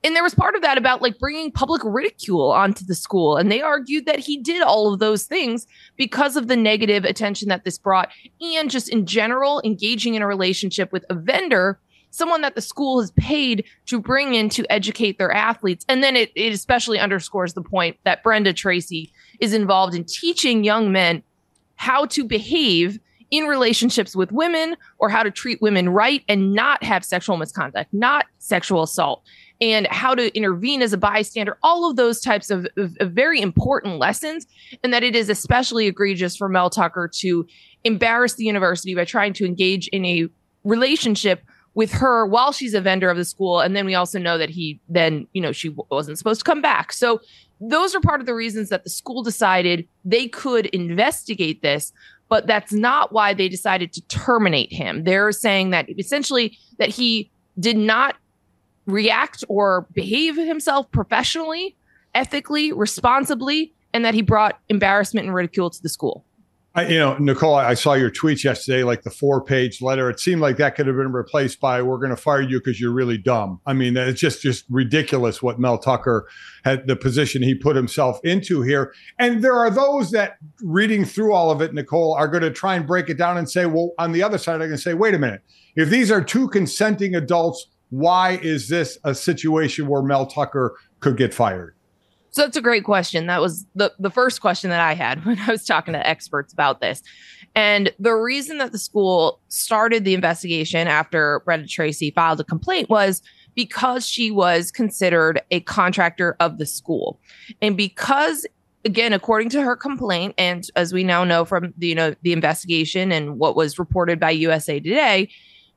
And there was part of that about bringing public ridicule onto the school. And they argued that he did all of those things because of the negative attention that this brought. And just in general, engaging in a relationship with a vendor, someone that the school has paid to bring in to educate their athletes. And then it especially underscores the point that Brenda Tracy is involved in teaching young men how to behave in relationships with women, or how to treat women right and not have sexual misconduct, not sexual assault, and how to intervene as a bystander, all of those types of very important lessons, and that it is especially egregious for Mel Tucker to embarrass the university by trying to engage in a relationship with her while she's a vendor of the school. And then we also know that she wasn't supposed to come back. So those are part of the reasons that the school decided they could investigate this, but that's not why they decided to terminate him. They're saying that essentially that he did not react or behave himself professionally, ethically, responsibly, and that he brought embarrassment and ridicule to the school. Nicole, I saw your tweets yesterday, like the 4-page letter. It seemed like that could have been replaced by, we're going to fire you because you're really dumb. I mean, it's just ridiculous what Mel Tucker had, the position he put himself into here. And there are those that, reading through all of it, Nicole, are going to try and break it down and say, well, on the other side, I can say, wait a minute, if these are two consenting adults, why is this a situation where Mel Tucker could get fired? So that's a great question. That was the first question that I had when I was talking to experts about this. And the reason that the school started the investigation after Brenda Tracy filed a complaint was because she was considered a contractor of the school. And because, again, according to her complaint, and as we now know from the investigation and what was reported by USA Today,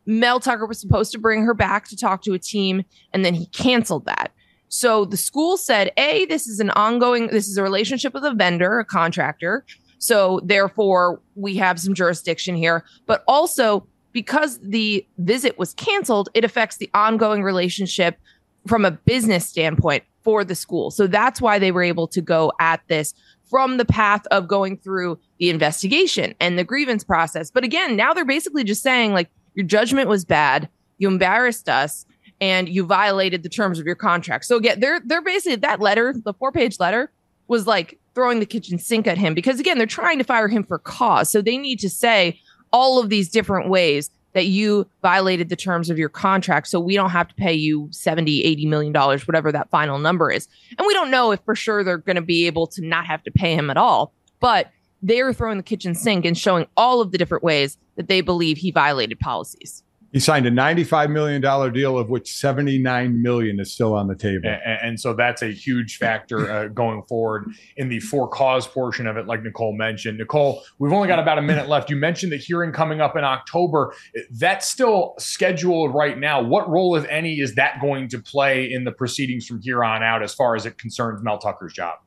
Mel Tucker was supposed to bring her back to talk to a team, and then he canceled that. So the school said, A, this is a relationship with a vendor, a contractor. So therefore, we have some jurisdiction here. But also, because the visit was canceled, it affects the ongoing relationship from a business standpoint for the school. So that's why they were able to go at this from the path of going through the investigation and the grievance process. But again, now they're basically just saying, like, your judgment was bad, you embarrassed us, and you violated the terms of your contract. So again, they're basically, that letter, the 4-page letter, was like throwing the kitchen sink at him, because again, they're trying to fire him for cause. So they need to say all of these different ways that you violated the terms of your contract, so we don't have to pay you $70, $80 million, whatever that final number is. And we don't know if for sure they're going to be able to not have to pay him at all, but they're throwing the kitchen sink and showing all of the different ways that they believe he violated policies. He signed a $95 million deal, of which $79 million is still on the table. And so that's a huge factor going forward in the for cause portion of it, like Nicole mentioned. Nicole, we've only got about a minute left. You mentioned the hearing coming up in October. That's still scheduled right now. What role, if any, is that going to play in the proceedings from here on out as far as it concerns Mel Tucker's job?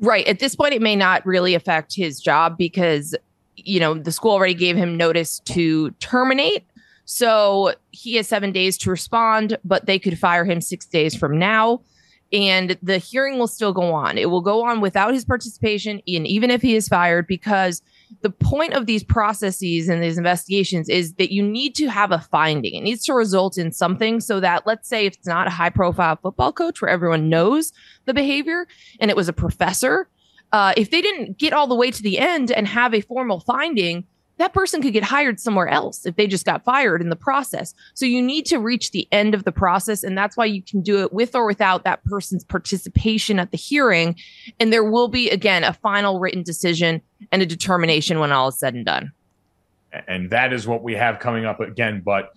Right. At this point, it may not really affect his job because, you know, the school already gave him notice to terminate. So he has 7 days to respond, but they could fire him 6 days from now. And the hearing will still go on. It will go on without his participation, and even if he is fired, because the point of these processes and these investigations is that you need to have a finding. It needs to result in something, so that, let's say, if it's not a high-profile football coach where everyone knows the behavior and it was a professor, if they didn't get all the way to the end and have a formal finding, that person could get hired somewhere else if they just got fired in the process. So you need to reach the end of the process. And that's why you can do it with or without that person's participation at the hearing. And there will be, again, a final written decision and a determination when all is said and done. And that is what we have coming up again. But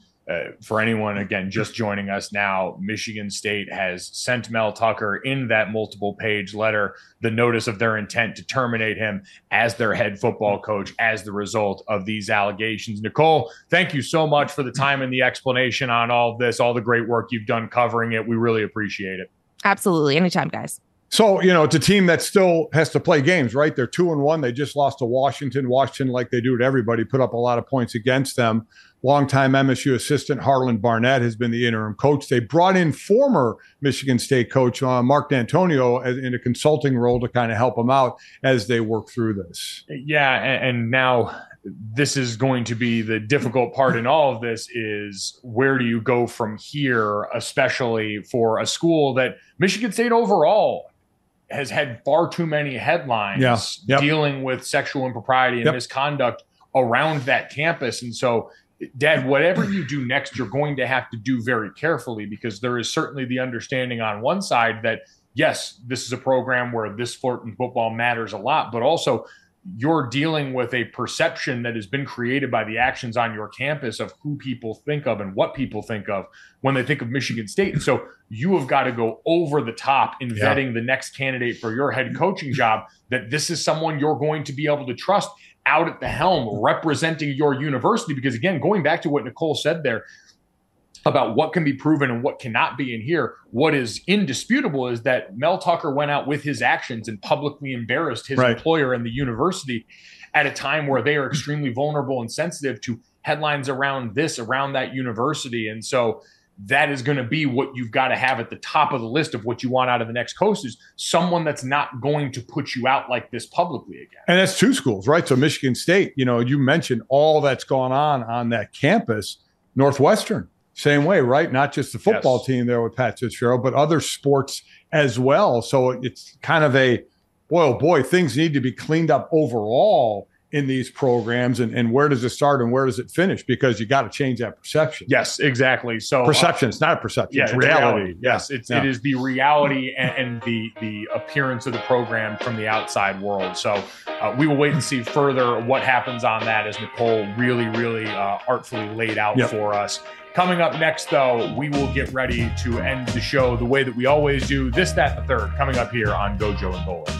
for anyone, again, just joining us now, Michigan State has sent Mel Tucker in that multiple-page letter the notice of their intent to terminate him as their head football coach as the result of these allegations. Nicole, thank you so much for the time and the explanation on all of this, all the great work you've done covering it. We really appreciate it. Absolutely. Anytime, guys. So, you know, it's a team that still has to play games, right? They're 2-1. They just lost to Washington. Washington, like they do to everybody, put up a lot of points against them. Longtime MSU assistant Harlan Barnett has been the interim coach. They brought in former Michigan State coach Mark D'Antonio in a consulting role to kind of help them out as they work through this. Yeah, and now this is going to be the difficult part in all of this, is where do you go from here, especially for a school that Michigan State overall has had far too many headlines dealing with sexual impropriety and misconduct around that campus. And so, Dad, whatever you do next, you're going to have to do very carefully, because there is certainly the understanding on one side that, yes, this is a program where this flirt and football matters a lot, but also you're dealing with a perception that has been created by the actions on your campus of who people think of and what people think of when they think of Michigan State. And so you have got to go over the top in vetting the next candidate for your head coaching job, that this is someone you're going to be able to trust out at the helm representing your university. Because again, going back to what Nicole said there about what can be proven and what cannot be in here, what is indisputable is that Mel Tucker went out with his actions and publicly embarrassed his employer and the university at a time where they are extremely vulnerable and sensitive to headlines around this, around that university. And so that is going to be what you've got to have at the top of the list of what you want out of the next coach, is someone that's not going to put you out like this publicly again. And that's two schools, right? So Michigan State, you know, you mentioned all that's gone on that campus. Northwestern, same way, right? Not just the football team there with Pat Fitzgerald, but other sports as well. So it's kind of a, boy, oh boy, things need to be cleaned up overall in these programs. And where does it start and where does it finish? Because you got to change that perception. Yes, exactly. So perception, it's not a perception, it's reality. Yes, it is the reality and the appearance of the program from the outside world. So we will wait and see further what happens on that, as Nicole really, really artfully laid out for us. Coming up next, though, we will get ready to end the show the way that we always do. This, that, the third, coming up here on Gojo and Golic.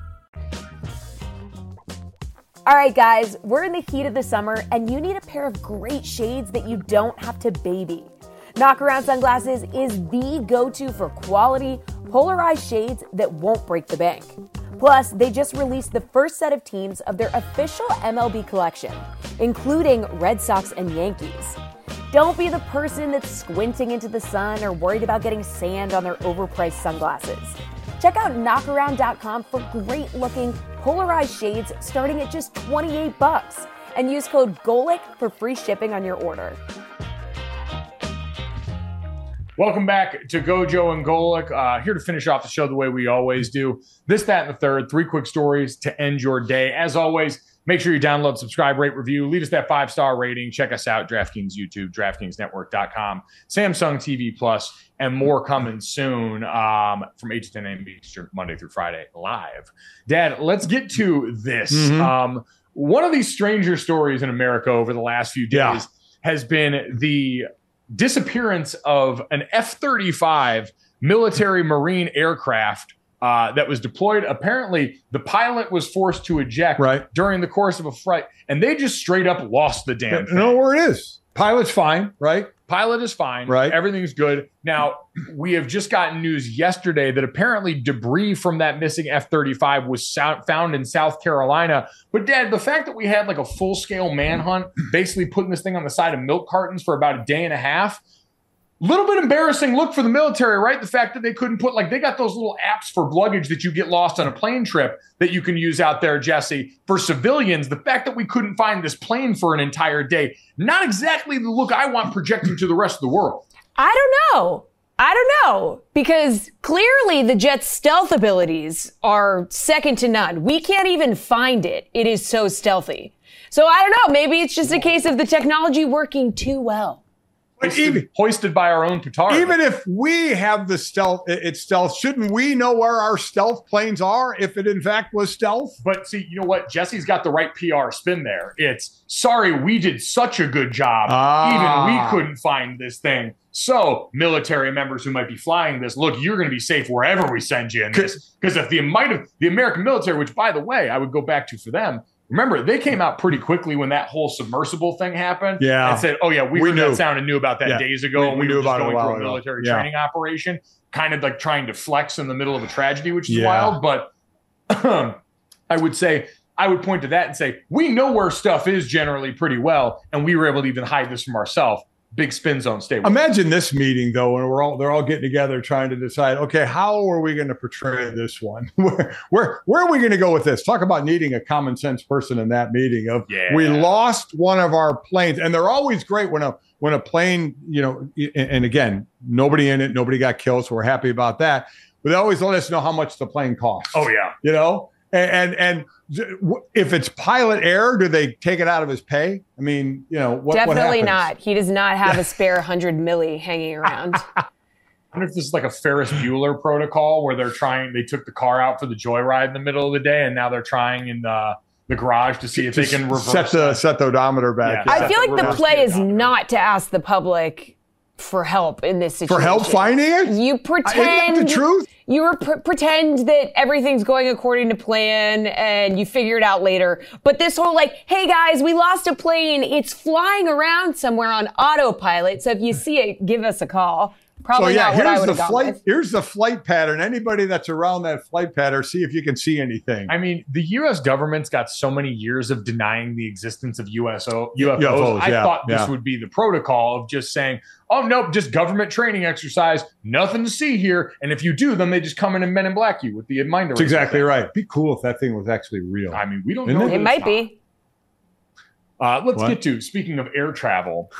All right, guys, we're in the heat of the summer, and you need a pair of great shades that you don't have to baby. Knockaround Sunglasses is the go-to for quality, polarized shades that won't break the bank. Plus, they just released the first set of teams of their official MLB collection, including Red Sox and Yankees. Don't be the person that's squinting into the sun or worried about getting sand on their overpriced sunglasses. Check out knockaround.com for great-looking, polarized shades starting at just $28, and use code GOLIC for free shipping on your order. Welcome back to Gojo and Golic. Here to finish off the show the way we always do. This, that, and the third. Three quick stories to end your day. As always, make sure you download, subscribe, rate, review. Leave us that 5-star rating. Check us out, DraftKings YouTube, DraftKingsNetwork.com, Samsung TV Plus, and more coming soon from 8 to 10 a.m. Eastern, Monday through Friday, live. Dad, let's get to this. One of these stranger stories in America over the last few days has been the disappearance of an F-35 military marine aircraft that was deployed. Apparently, the pilot was forced to eject during the course of a flight, and they just straight up lost the damn thing. No, where it is. Pilot's fine, right? Pilot is fine. Right. Everything's good. Now, we have just gotten news yesterday that apparently debris from that missing F-35 was found in South Carolina. But, Dad, the fact that we had like a full-scale manhunt, basically putting this thing on the side of milk cartons for about a day and a half, little bit embarrassing look for the military, right? The fact that they couldn't put, like, they got those little apps for luggage that you get lost on a plane trip that you can use out there, Jesse. For civilians, the fact that we couldn't find this plane for an entire day, not exactly the look I want projected to the rest of the world. I don't know, because clearly the jet's stealth abilities are second to none. We can't even find it. It is so stealthy. So I don't know, maybe it's just a case of the technology working too well. But even, hoisted by our own petard. Even if we have the stealth, it's stealth. Shouldn't we know where our stealth planes are if it in fact was stealth? But see, you know what? Jesse's got the right PR spin there. It's, sorry, we did such a good job. Even we couldn't find this thing. So military members who might be flying this, look, you're going to be safe wherever we send you in this. Because if the American military, which by the way, I would go back to for them, remember, they came out pretty quickly when that whole submersible thing happened and said, oh, yeah, we heard knew that sound and knew about that days ago. We knew about going through a military training operation, kind of like trying to flex in the middle of a tragedy, which is wild. But I would point to that and say, we know where stuff is generally pretty well, and we were able to even hide this from ourselves. Big spin zone statement. Imagine this meeting, though, when they're all getting together trying to decide, okay, how are we going to portray this one? Where are we going to go with this? Talk about needing a common sense person in that meeting of we lost one of our planes. And they're always great when a plane, you know, and again, nobody in it, nobody got killed, so we're happy about that. But they always let us know how much the plane costs. Oh, yeah. You know? And if it's pilot error, do they take it out of his pay? I mean, you know, what definitely not. He does not have a spare 100 milli hanging around. I wonder if this is like a Ferris Bueller protocol where they took the car out for the joyride in the middle of the day, and now they're trying in the garage to see if they can reverse set the odometer back. Yeah. I feel like the play is not to ask the public for help in this situation. For help finding it? You pretend. Isn't that the truth? You pretend that everything's going according to plan and you figure it out later. But this whole like, hey guys, we lost a plane. It's flying around somewhere on autopilot. So if you see it, give us a call. Probably not what I would have gone with. Here's the flight pattern. Anybody that's around that flight pattern, see if you can see anything. I mean, the U.S. government's got so many years of denying the existence of UFOs. I thought this would be the protocol of just saying, oh, nope, just government training exercise. Nothing to see here. And if you do, then they just come in and men in black you with the minder. That's exactly right. It'd be cool if that thing was actually real. I mean, we don't know. It might be. Get to, speaking of air travel,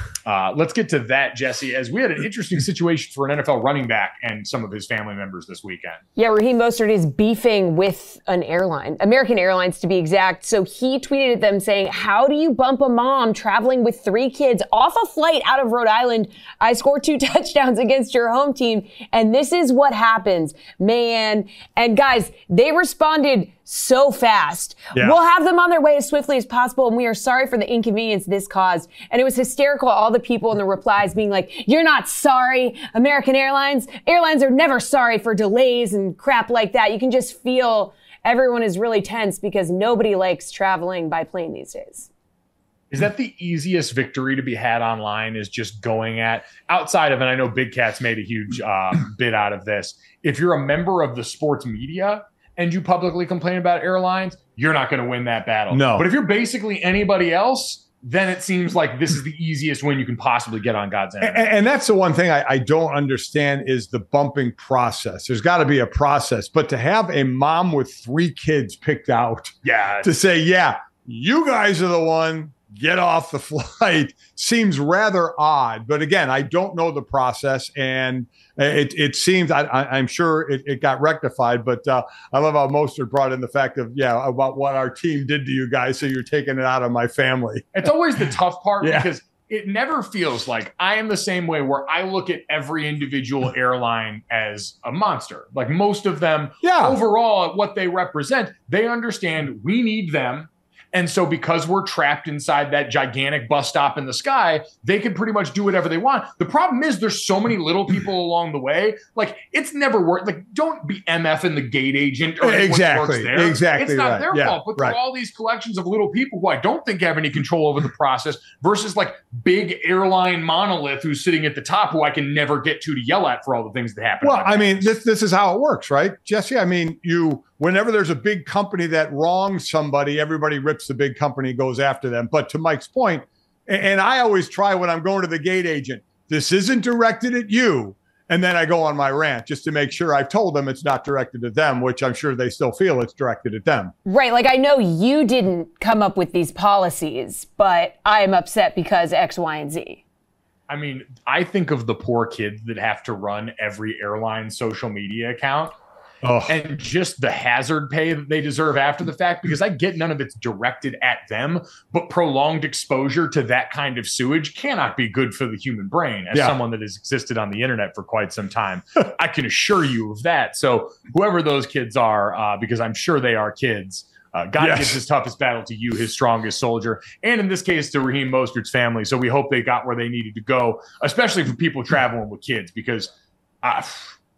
let's get to that, Jesse, as we had an interesting situation for an NFL running back and some of his family members this weekend. Yeah, Raheem Mostert is beefing with an airline, American Airlines to be exact. So he tweeted at them saying, how do you bump a mom traveling with three kids off a flight out of Rhode Island? I scored 2 touchdowns against your home team, and this is what happens, man. And guys, they responded so fast. Yeah. We'll have them on their way as swiftly as possible, and we are sorry for the inconvenience this caused. And it was hysterical, all the people in the replies being like, you're not sorry, American Airlines. Airlines are never sorry for delays and crap like that. You can just feel everyone is really tense because nobody likes traveling by plane these days. Is that the easiest victory to be had online, is just going at, outside of, and I know Big Cat's made a huge bid out of this, if you're a member of the sports media and you publicly complain about airlines, you're not going to win that battle. No. But if you're basically anybody else, then it seems like this is the easiest win you can possibly get on God's end. And that's the one thing I don't understand is the bumping process. There's got to be a process. But to have a mom with 3 kids picked out to say, yeah, you guys are the one, get off the flight, seems rather odd. But again, I don't know the process, and it seems, I'm sure it got rectified, but I love how Mostert brought in the fact of, about what our team did to you guys, so you're taking it out of my family. It's always the tough part because it never feels like, I am the same way where I look at every individual airline as a monster. Like most of them, overall, at what they represent, they understand we need them. And so because we're trapped inside that gigantic bus stop in the sky, they can pretty much do whatever they want. The problem is there's so many little people along the way. Like, it's never worked. Like, don't be MFing the gate agent or exactly there. Exactly. It's not their fault. But there are all these collections of little people who I don't think have any control over the process versus like big airline monolith who's sitting at the top who I can never get to yell at for all the things that happen. Well, I mean, this is how it works, right, Jesse? I mean, whenever there's a big company that wrongs somebody, everybody rips the big company, goes after them. But to Mike's point, and I always try when I'm going to the gate agent, this isn't directed at you. And then I go on my rant just to make sure I've told them it's not directed at them, which I'm sure they still feel it's directed at them. Right. Like, I know you didn't come up with these policies, but I am upset because X, Y, and Z. I mean, I think of the poor kids that have to run every airline's social media account. Oh. And just the hazard pay that they deserve after the fact, because I get none of it's directed at them, but prolonged exposure to that kind of sewage cannot be good for the human brain as someone that has existed on the internet for quite some time. I can assure you of that. So whoever those kids are, because I'm sure they are kids, God gives his toughest battle to you, his strongest soldier, and in this case to Raheem Mostert's family. So we hope they got where they needed to go, especially for people traveling with kids, because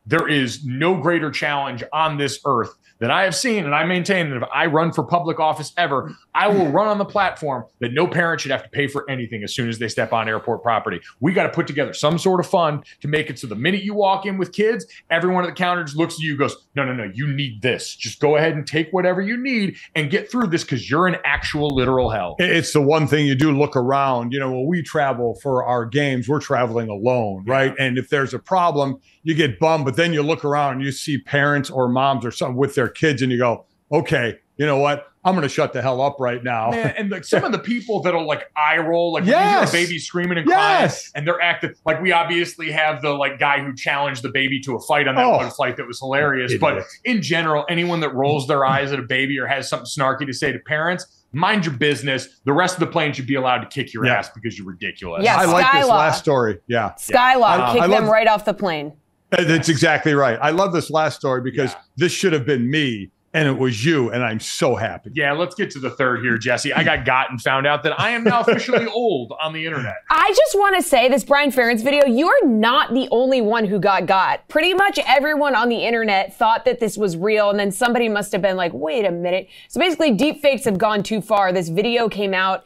there is no greater challenge on this earth that I have seen, and I maintain that if I run for public office ever, I will run on the platform that no parent should have to pay for anything as soon as they step on airport property. We got to put together some sort of fund to make it so the minute you walk in with kids, everyone at the counter just looks at you and goes, no, you need this. Just go ahead and take whatever you need and get through this, because you're in actual literal hell. It's the one thing you do look around. You know, when we travel for our games, we're traveling alone, right? And if there's a problem, you get bummed, but then you look around and you see parents or moms or something with their kids, and you go, okay, you know what? I'm going to shut the hell up right now. Man, and like some of the people that'll like eye roll, like when you hear a baby screaming and crying, and they're active. Like, we obviously have the like guy who challenged the baby to a fight on that one flight that was hilarious. Idiot. But in general, anyone that rolls their eyes at a baby or has something snarky to say to parents, mind your business. The rest of the plane should be allowed to kick your ass because you're ridiculous. Yeah, I like this last story. Yeah, Skylaw, kick them right off the plane. That's exactly right. I love this last story because this should have been me, and it was you, and I'm so happy. Yeah, let's get to the third here, Jesse. I got and found out that I am now officially old on the internet. I just want to say this Brian Ferentz video, you're not the only one who got. Pretty much everyone on the internet thought that this was real, and then somebody must have been like, wait a minute. So basically, deepfakes have gone too far. This video came out.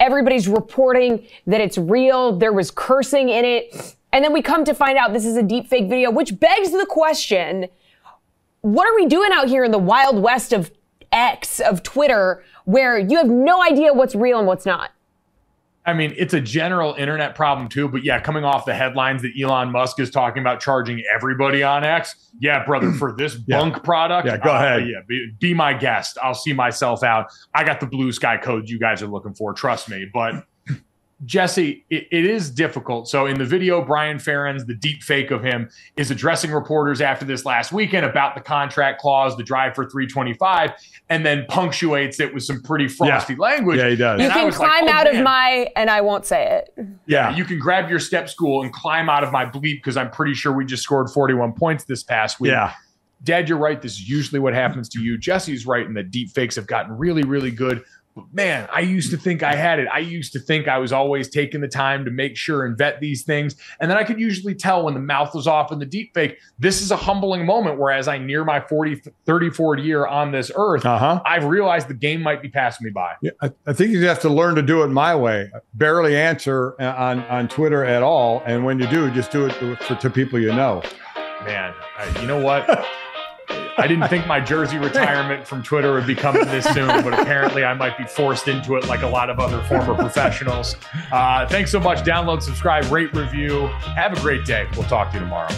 Everybody's reporting that it's real. There was cursing in it. And then we come to find out this is a deepfake video, which begs the question, what are we doing out here in the wild west of X, of Twitter, where you have no idea what's real and what's not? I mean, it's a general internet problem too, but yeah, coming off the headlines that Elon Musk is talking about charging everybody on X. Yeah, brother, for this bunk product. Yeah, go ahead. Yeah, be my guest. I'll see myself out. I got the blue sky code you guys are looking for. Trust me. But Jesse, it is difficult. So in the video, Brian Ferentz, the deep fake of him, is addressing reporters after this last weekend about the contract clause, the drive for 325, and then punctuates it with some pretty frosty language. Yeah, he does. You can climb out of my, and I won't say it. Yeah, you can grab your step stool and climb out of my bleep because I'm pretty sure we just scored 41 points this past week. Yeah. Dad, you're right. This is usually what happens to you. Jesse's right, and the deep fakes have gotten really, really good. Man, I used to think I had it. I used to think I was always taking the time to make sure and vet these things. And then I could usually tell when the mouth was off in the deep fake. This is a humbling moment where as I near my 34th year on this earth, I've realized the game might be passing me by. Yeah, I think you have to learn to do it my way. Barely answer on Twitter at all. And when you do, just do it to people you know. Man, you know what? I didn't think my jersey retirement from Twitter would be coming this soon, but apparently I might be forced into it like a lot of other former professionals. Thanks so much. Download, subscribe, rate, review. Have a great day. We'll talk to you tomorrow.